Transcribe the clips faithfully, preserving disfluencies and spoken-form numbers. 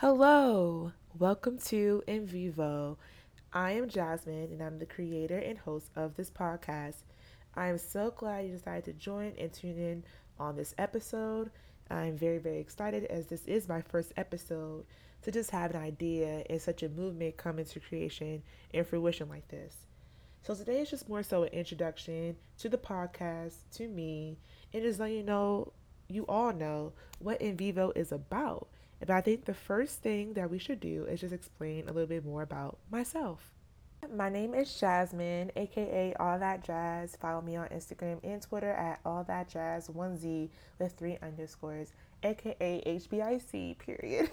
Hello, welcome to In Vivo. I am Jasmine and I'm the creator and host of this podcast. I am so glad you decided to join and tune in on this episode. I'm very, very excited as this is my first episode to just have an idea and such a movement come into creation and fruition like this. So today is just more so an introduction to the podcast, to me, and just letting you know, you all know what In Vivo is about. But I think the first thing that we should do is just explain a little bit more about myself. My name is Jasmine, aka All That Jazz. Follow me on Instagram and Twitter at All That Jazz, one Z with three underscores, aka H B I C, period.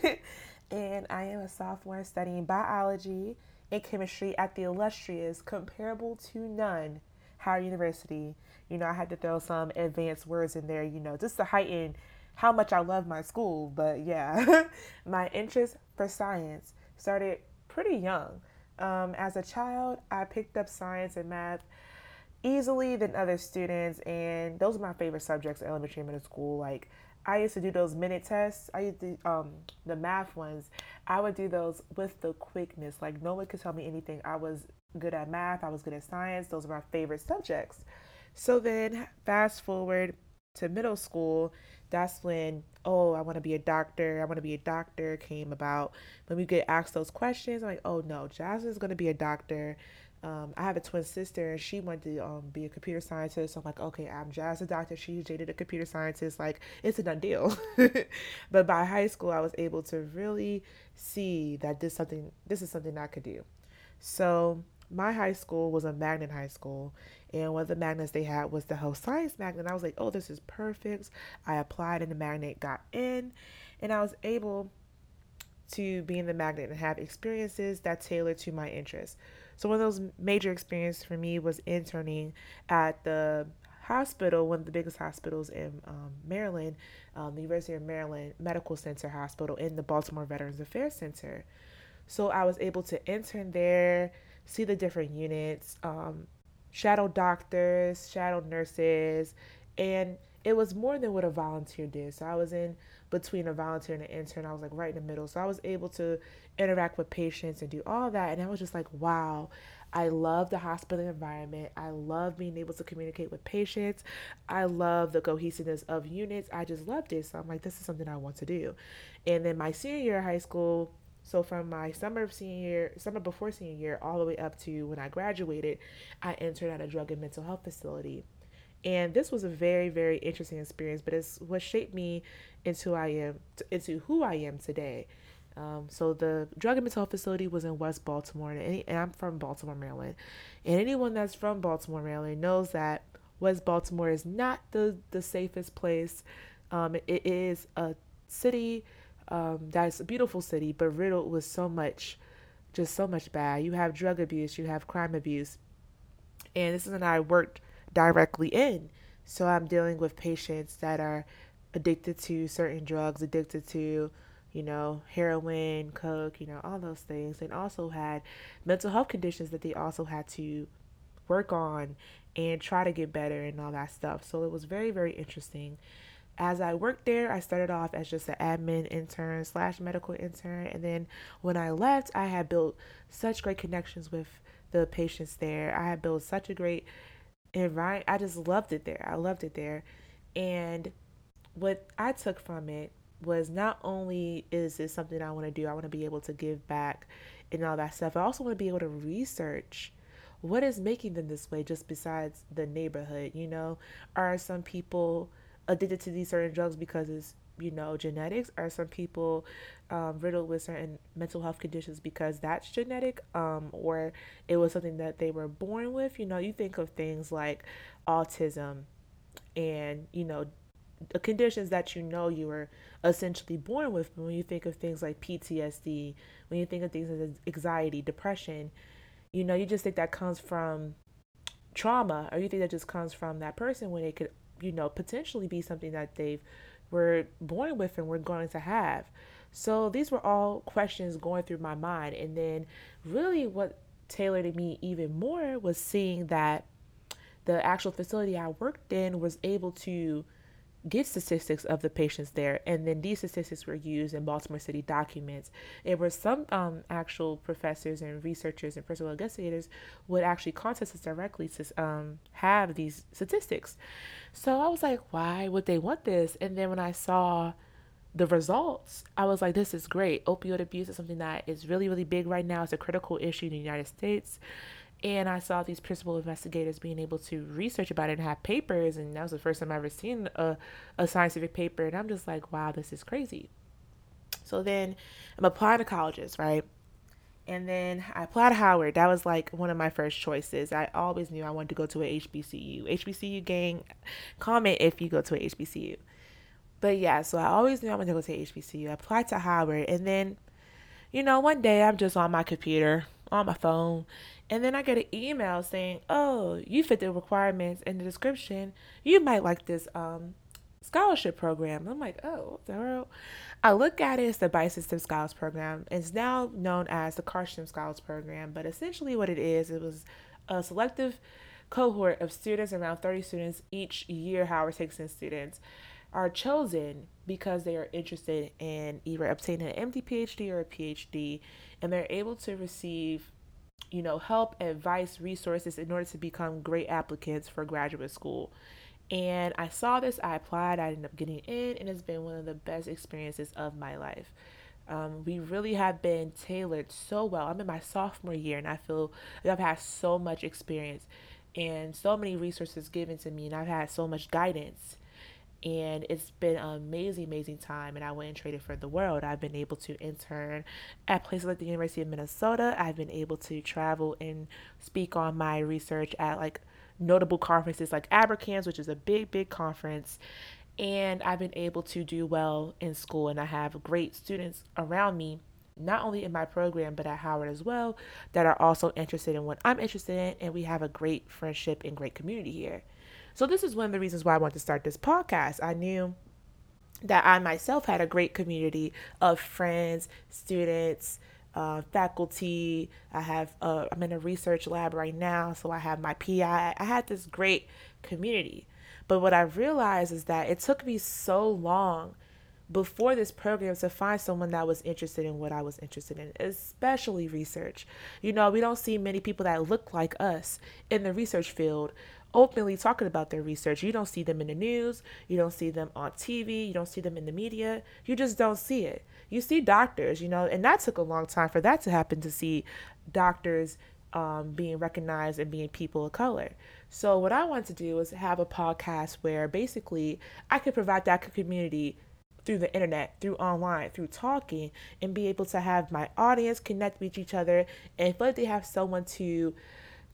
And I am a sophomore studying biology and chemistry at the illustrious, comparable to none, Howard University. You know, I had to throw some advanced words in there, you know, just to heighten how much I love my school, but yeah. My interest for science started pretty young. Um, as a child, I picked up science and math easily than other students, and those are my favorite subjects in elementary and middle school. Like, I used to do those minute tests. I used to, um, the math ones, I would do those with the quickness. Like, no one could tell me anything. I was good at math, I was good at science. Those were my favorite subjects. So then, fast forward to middle school, that's when, oh, I want to be a doctor, I want to be a doctor came about. When we get asked those questions, I'm like, oh no, Jasmine's going to be a doctor. Um, I have a twin sister and she wanted to um, be a computer scientist. So I'm like, okay, I'm Jazz a doctor, she's Jaded a computer scientist. Like, it's a done deal. But by high school, I was able to really see that this something, this is something I could do. So my high school was a magnet high school, and one of the magnets they had was the health science magnet. I was like, oh, this is perfect. I applied and the magnet got in, and I was able to be in the magnet and have experiences that tailored to my interests. So one of those major experiences for me was interning at the hospital, one of the biggest hospitals in um, Maryland, um, the University of Maryland Medical Center Hospital in the Baltimore Veterans Affairs Center. So I was able to intern there, see the different units, um, shadow doctors, shadow nurses, and it was more than what a volunteer did. So I was in between a volunteer and an intern. I was like right in the middle. So I was able to interact with patients and do all that. And I was just like, wow, I love the hospital environment. I love being able to communicate with patients. I love the cohesiveness of units. I just loved it. So I'm like, this is something I want to do. And then my senior year of high school, so from my summer of senior year, summer before senior year, all the way up to when I graduated, I interned at a drug and mental health facility. And this was a very, very interesting experience, but it's what shaped me into I am into who I am today. Um, so the drug and mental health facility was in West Baltimore, and, any, and I'm from Baltimore, Maryland. And anyone that's from Baltimore, Maryland knows that West Baltimore is not the, the safest place. Um, it is a city Um, that's a beautiful city, but riddled with so much, just so much bad. You have drug abuse, you have crime abuse. And this is something I worked directly in. So I'm dealing with patients that are addicted to certain drugs, addicted to, you know, heroin, coke, you know, all those things. And also had mental health conditions that they also had to work on and try to get better and all that stuff. So it was very, very interesting. As I worked there, I started off as just an admin intern slash medical intern. And then when I left, I had built such great connections with the patients there. I had built such a great environment. I just loved it there. I loved it there. And what I took from it was not only is this something I want to do, I want to be able to give back and all that stuff. I also want to be able to research what is making them this way just besides the neighborhood. You know, are some people addicted to these certain drugs because it's, you know, genetics? Are some people um, riddled with certain mental health conditions because that's genetic, um, or it was something that they were born with? You know, you think of things like autism and, you know, the conditions that, you know, you were essentially born with. But when you think of things like P T S D, when you think of things like anxiety, depression, you know, you just think that comes from trauma, or you think that just comes from that person, when it could, you know, potentially be something that they were born with and were going to have. So these were all questions going through my mind. And then really what tailored me even more was seeing that the actual facility I worked in was able to get statistics of the patients there, and then these statistics were used in Baltimore City documents. It was some um, actual professors and researchers and principal investigators would actually contact us directly to um, have these statistics. So I was like, why would they want this? And then when I saw the results, I was like, this is great. Opioid abuse is something that is really, really big right now. It's a critical issue in the United States. And I saw these principal investigators being able to research about it and have papers. And that was the first time I ever seen a, a scientific paper. And I'm just like, wow, this is crazy. So then I'm applying to colleges, right? And then I applied to Howard. That was like one of my first choices. I always knew I wanted to go to a H B C U. H B C U gang, comment if you go to a H B C U. But yeah, so I always knew I wanted to go to H B C U. I applied to Howard. And then, you know, one day I'm just on my computer, on my phone, and then I get an email saying, oh, you fit the requirements in the description, you might like this um scholarship program. I'm like, oh, what the world? I look at it, it's the Bi System Scholars Program. It's now known as the Carson Scholars Program, but essentially what it is, it was a selective cohort of students, around thirty students each year. Howard takes in students are chosen because they are interested in either obtaining an M D P H D or a P H D, and they're able to receive, you know, help, advice, resources in order to become great applicants for graduate school. And I saw this, I applied, I ended up getting in, and it's been one of the best experiences of my life. Um, we really have been tailored so well. I'm in my sophomore year, and I feel that I've had so much experience and so many resources given to me, and I've had so much guidance. And it's been an amazing, amazing time. And I went and traded for the world. I've been able to intern at places like the University of Minnesota. I've been able to travel and speak on my research at like notable conferences like Abercrombie, which is a big, big conference. And I've been able to do well in school. And I have great students around me, not only in my program, but at Howard as well, that are also interested in what I'm interested in. And we have a great friendship and great community here. So this is one of the reasons why I wanted to start this podcast. I knew that I myself had a great community of friends, students, uh, faculty. I have, uh, I'm in a research lab right now, so I have my P I. I had this great community. But what I realized is that it took me so long before this program to find someone that was interested in what I was interested in, especially research. You know, we don't see many people that look like us in the research field openly talking about their research. You don't see them in the news. You don't see them on T V. You don't see them in the media. You just don't see it. You see doctors, you know, and that took a long time for that to happen, to see doctors um, being recognized and being people of color. So what I wanted to do was have a podcast where basically I could provide that community through the internet, through online, through talking, and be able to have my audience connect with each other. And if they have someone to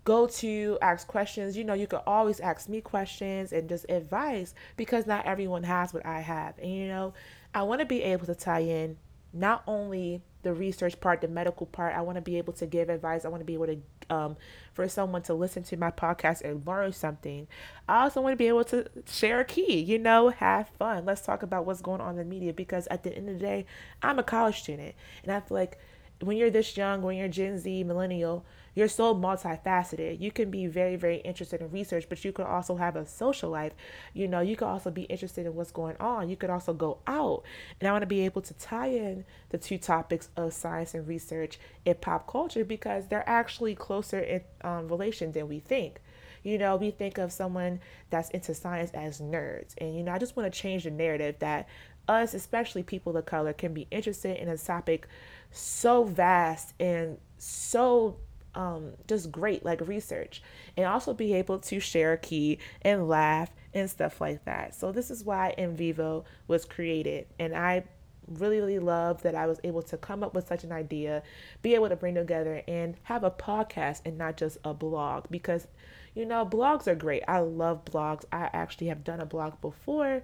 go to, ask questions, you know, you can always ask me questions and just advice, because not everyone has what I have. And, you know, I want to be able to tie in not only the research part, the medical part. I want to be able to give advice. I want to be able to, um, for someone to listen to my podcast and learn something. I also want to be able to share a key, you know, have fun. Let's talk about what's going on in the media, because at the end of the day, I'm a college student. And I feel like when you're this young, when you're Gen Z, millennial, you're so multifaceted. You can be very, very interested in research, but you can also have a social life. You know, you can also be interested in what's going on. You could also go out. And I want to be able to tie in the two topics of science and research and pop culture, because they're actually closer in um, relation than we think. You know, we think of someone that's into science as nerds. And, you know, I just want to change the narrative that us, especially people of color, can be interested in a topic so vast and so um just great, like research, and also be able to share a key and laugh and stuff like that. So this is why In Vivo was created, and I really, really love that I was able to come up with such an idea, be able to bring together and have a podcast and not just a blog, because, you know, blogs are great. I love blogs. I actually have done a blog before,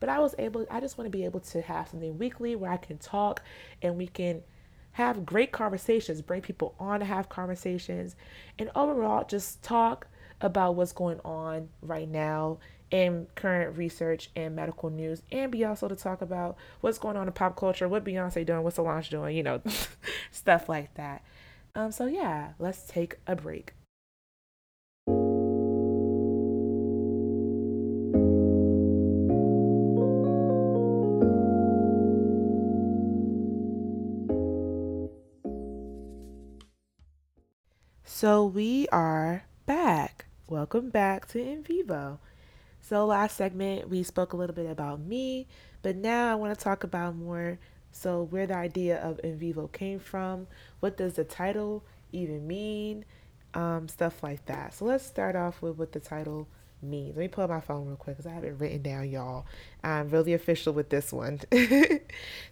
but I was able, I just want to be able to have something weekly where I can talk and we can have great conversations, bring people on to have conversations, and overall just talk about what's going on right now in current research and medical news, and be also to talk about what's going on in pop culture, what Beyonce doing, what Solange doing, you know, stuff like that. Um, so yeah, let's take a break. So we are back. Welcome back to In Vivo. So last segment, we spoke a little bit about me, but now I want to talk about more so where the idea of In Vivo came from. What does the title even mean? Um, stuff like that. So let's start off with what the title means. Let me pull up my phone real quick because I have it written down, y'all. I'm really official with this one.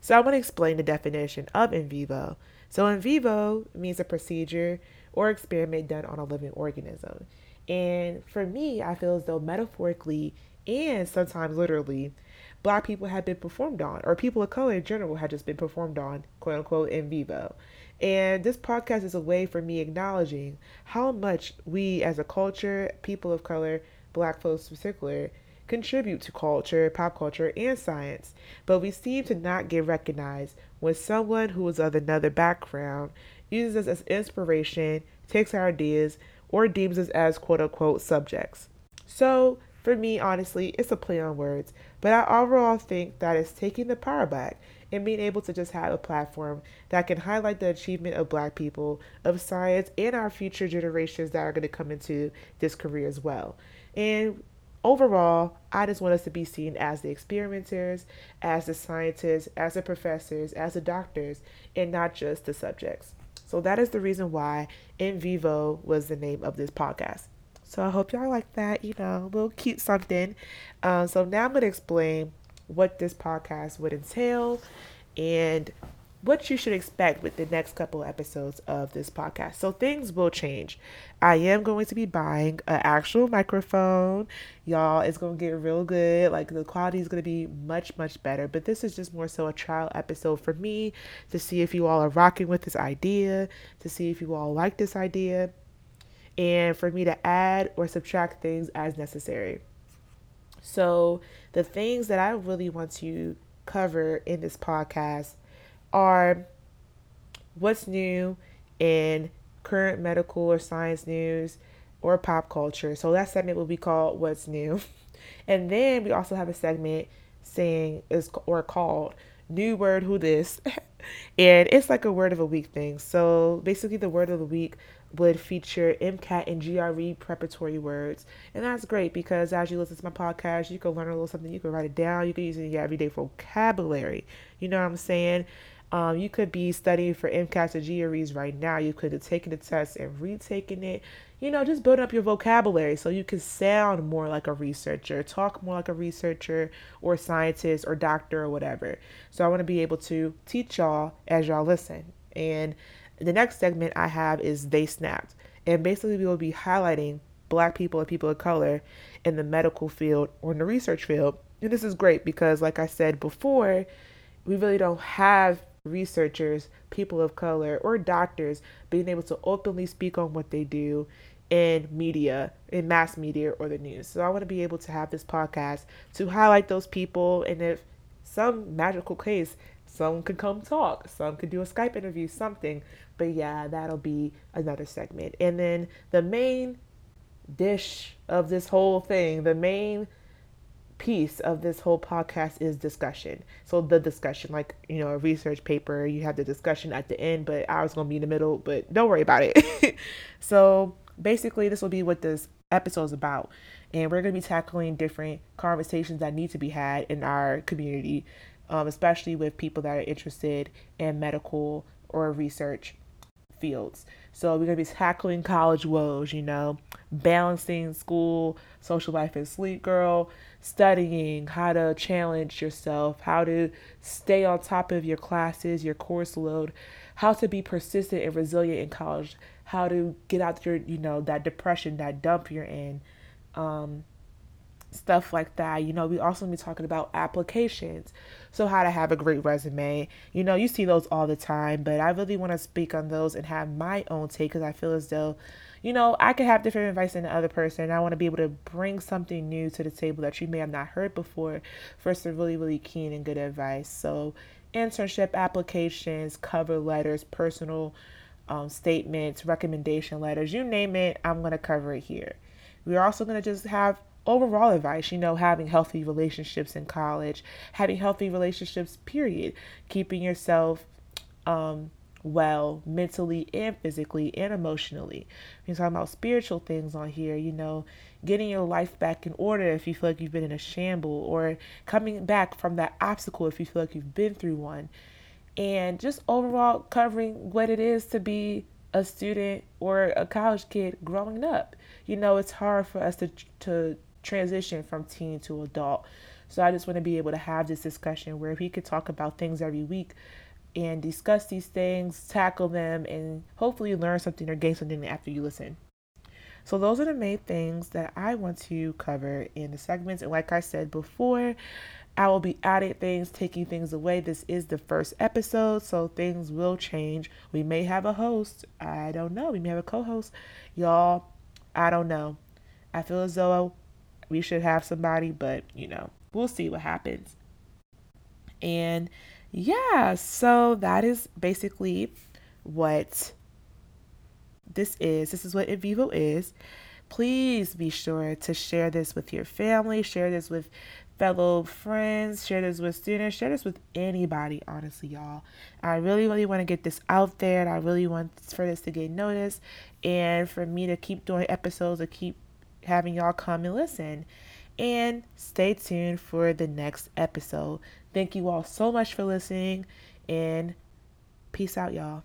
So I want to explain the definition of in vivo. So in vivo means a procedure or experiment done on a living organism. And for me, I feel as though metaphorically and sometimes literally, Black people have been performed on, or people of color in general have just been performed on, quote unquote, in vivo. And this podcast is a way for me acknowledging how much we as a culture, people of color, Black folks in particular, contribute to culture, pop culture, and science. But we seem to not get recognized when someone who is of another background uses us as inspiration, takes our ideas, or deems us as quote unquote subjects. So for me, honestly, it's a play on words, but I overall think that it's taking the power back and being able to just have a platform that can highlight the achievement of Black people, of science, and our future generations that are going to come into this career as well. And overall, I just want us to be seen as the experimenters, as the scientists, as the professors, as the doctors, and not just the subjects. So that is the reason why In Vivo was the name of this podcast. So I hope y'all like that, you know, we'll keep something. Um, so now I'm going to explain what this podcast would entail and what you should expect with the next couple episodes of this podcast. So things will change. I am going to be buying an actual microphone. Y'all, it's going to get real good. Like the quality is going to be much, much better. But this is just more so a trial episode for me to see if you all are rocking with this idea, to see if you all like this idea, and for me to add or subtract things as necessary. So the things that I really want to cover in this podcast are what's new in current medical or science news or pop culture. So that segment will be called What's New. And then we also have a segment saying is or called New Word Who This. And it's like a word of a week thing. So basically the word of the week would feature MCAT and G R E preparatory words. And that's great because as you listen to my podcast, you can learn a little something, you can write it down, you can use it in your everyday vocabulary. You know what I'm saying? Um, you could be studying for MCATs or G R Es right now. You could have taken the test and retaken it. You know, just build up your vocabulary so you can sound more like a researcher, talk more like a researcher or scientist or doctor or whatever. So I want to be able to teach y'all as y'all listen. And the next segment I have is They Snapped. And basically we will be highlighting Black people and people of color in the medical field or in the research field. And this is great because like I said before, we really don't have researchers, people of color, or doctors being able to openly speak on what they do in media, in mass media, or the news. So I want to be able to have this podcast to highlight those people. And if some magical case, some could come talk, some could do a Skype interview, something. But yeah, that'll be another segment. And then the main dish of this whole thing, the main piece of this whole podcast is discussion. So the discussion, like, you know, a research paper, you have the discussion at the end, but I was going to be in the middle, but don't worry about it. So basically this will be what this episode is about. And we're going to be tackling different conversations that need to be had in our community, um, especially with people that are interested in medical or research fields. So we're going to be tackling college woes, you know, balancing school, social life and sleep, girl, studying, how to challenge yourself, how to stay on top of your classes, your course load, how to be persistent and resilient in college, how to get out your, you know, that depression, that dump you're in, um, stuff like that. You know, we also be talking about applications. So how to have a great resume. You know, you see those all the time, but I really want to speak on those and have my own take because I feel as though, you know, I could have different advice than the other person. And I want to be able to bring something new to the table that you may have not heard before for some really, really keen and good advice. So internship applications, cover letters, personal um, statements, recommendation letters, you name it, I'm going to cover it here. We're also going to just have overall advice, you know, having healthy relationships in college, having healthy relationships, period, keeping yourself um, well mentally and physically and emotionally. We're talking about spiritual things on here, you know, getting your life back in order if you feel like you've been in a shamble, or coming back from that obstacle if you feel like you've been through one. And just overall covering what it is to be a student or a college kid growing up. You know, it's hard for us to to transition from teen to adult. So I just want to be able to have this discussion where we could talk about things every week and discuss these things, tackle them, and hopefully learn something or gain something after you listen. So those are the main things that I want to cover in the segments. And like I said before, I will be adding things, taking things away. This is the first episode, so things will change. We may have a host. I don't know. We may have a co-host. Y'all, I don't know. I feel as though we should have somebody, but, you know, we'll see what happens. And yeah, so that is basically what this is. This is what In Vivo is. Please be sure to share this with your family, share this with fellow friends, share this with students, share this with anybody, honestly, y'all. I really, really want to get this out there, and I really want for this to get noticed, and for me to keep doing episodes, to keep having y'all come and listen. And stay tuned for the next episode. Thank you all so much for listening, and peace out, y'all.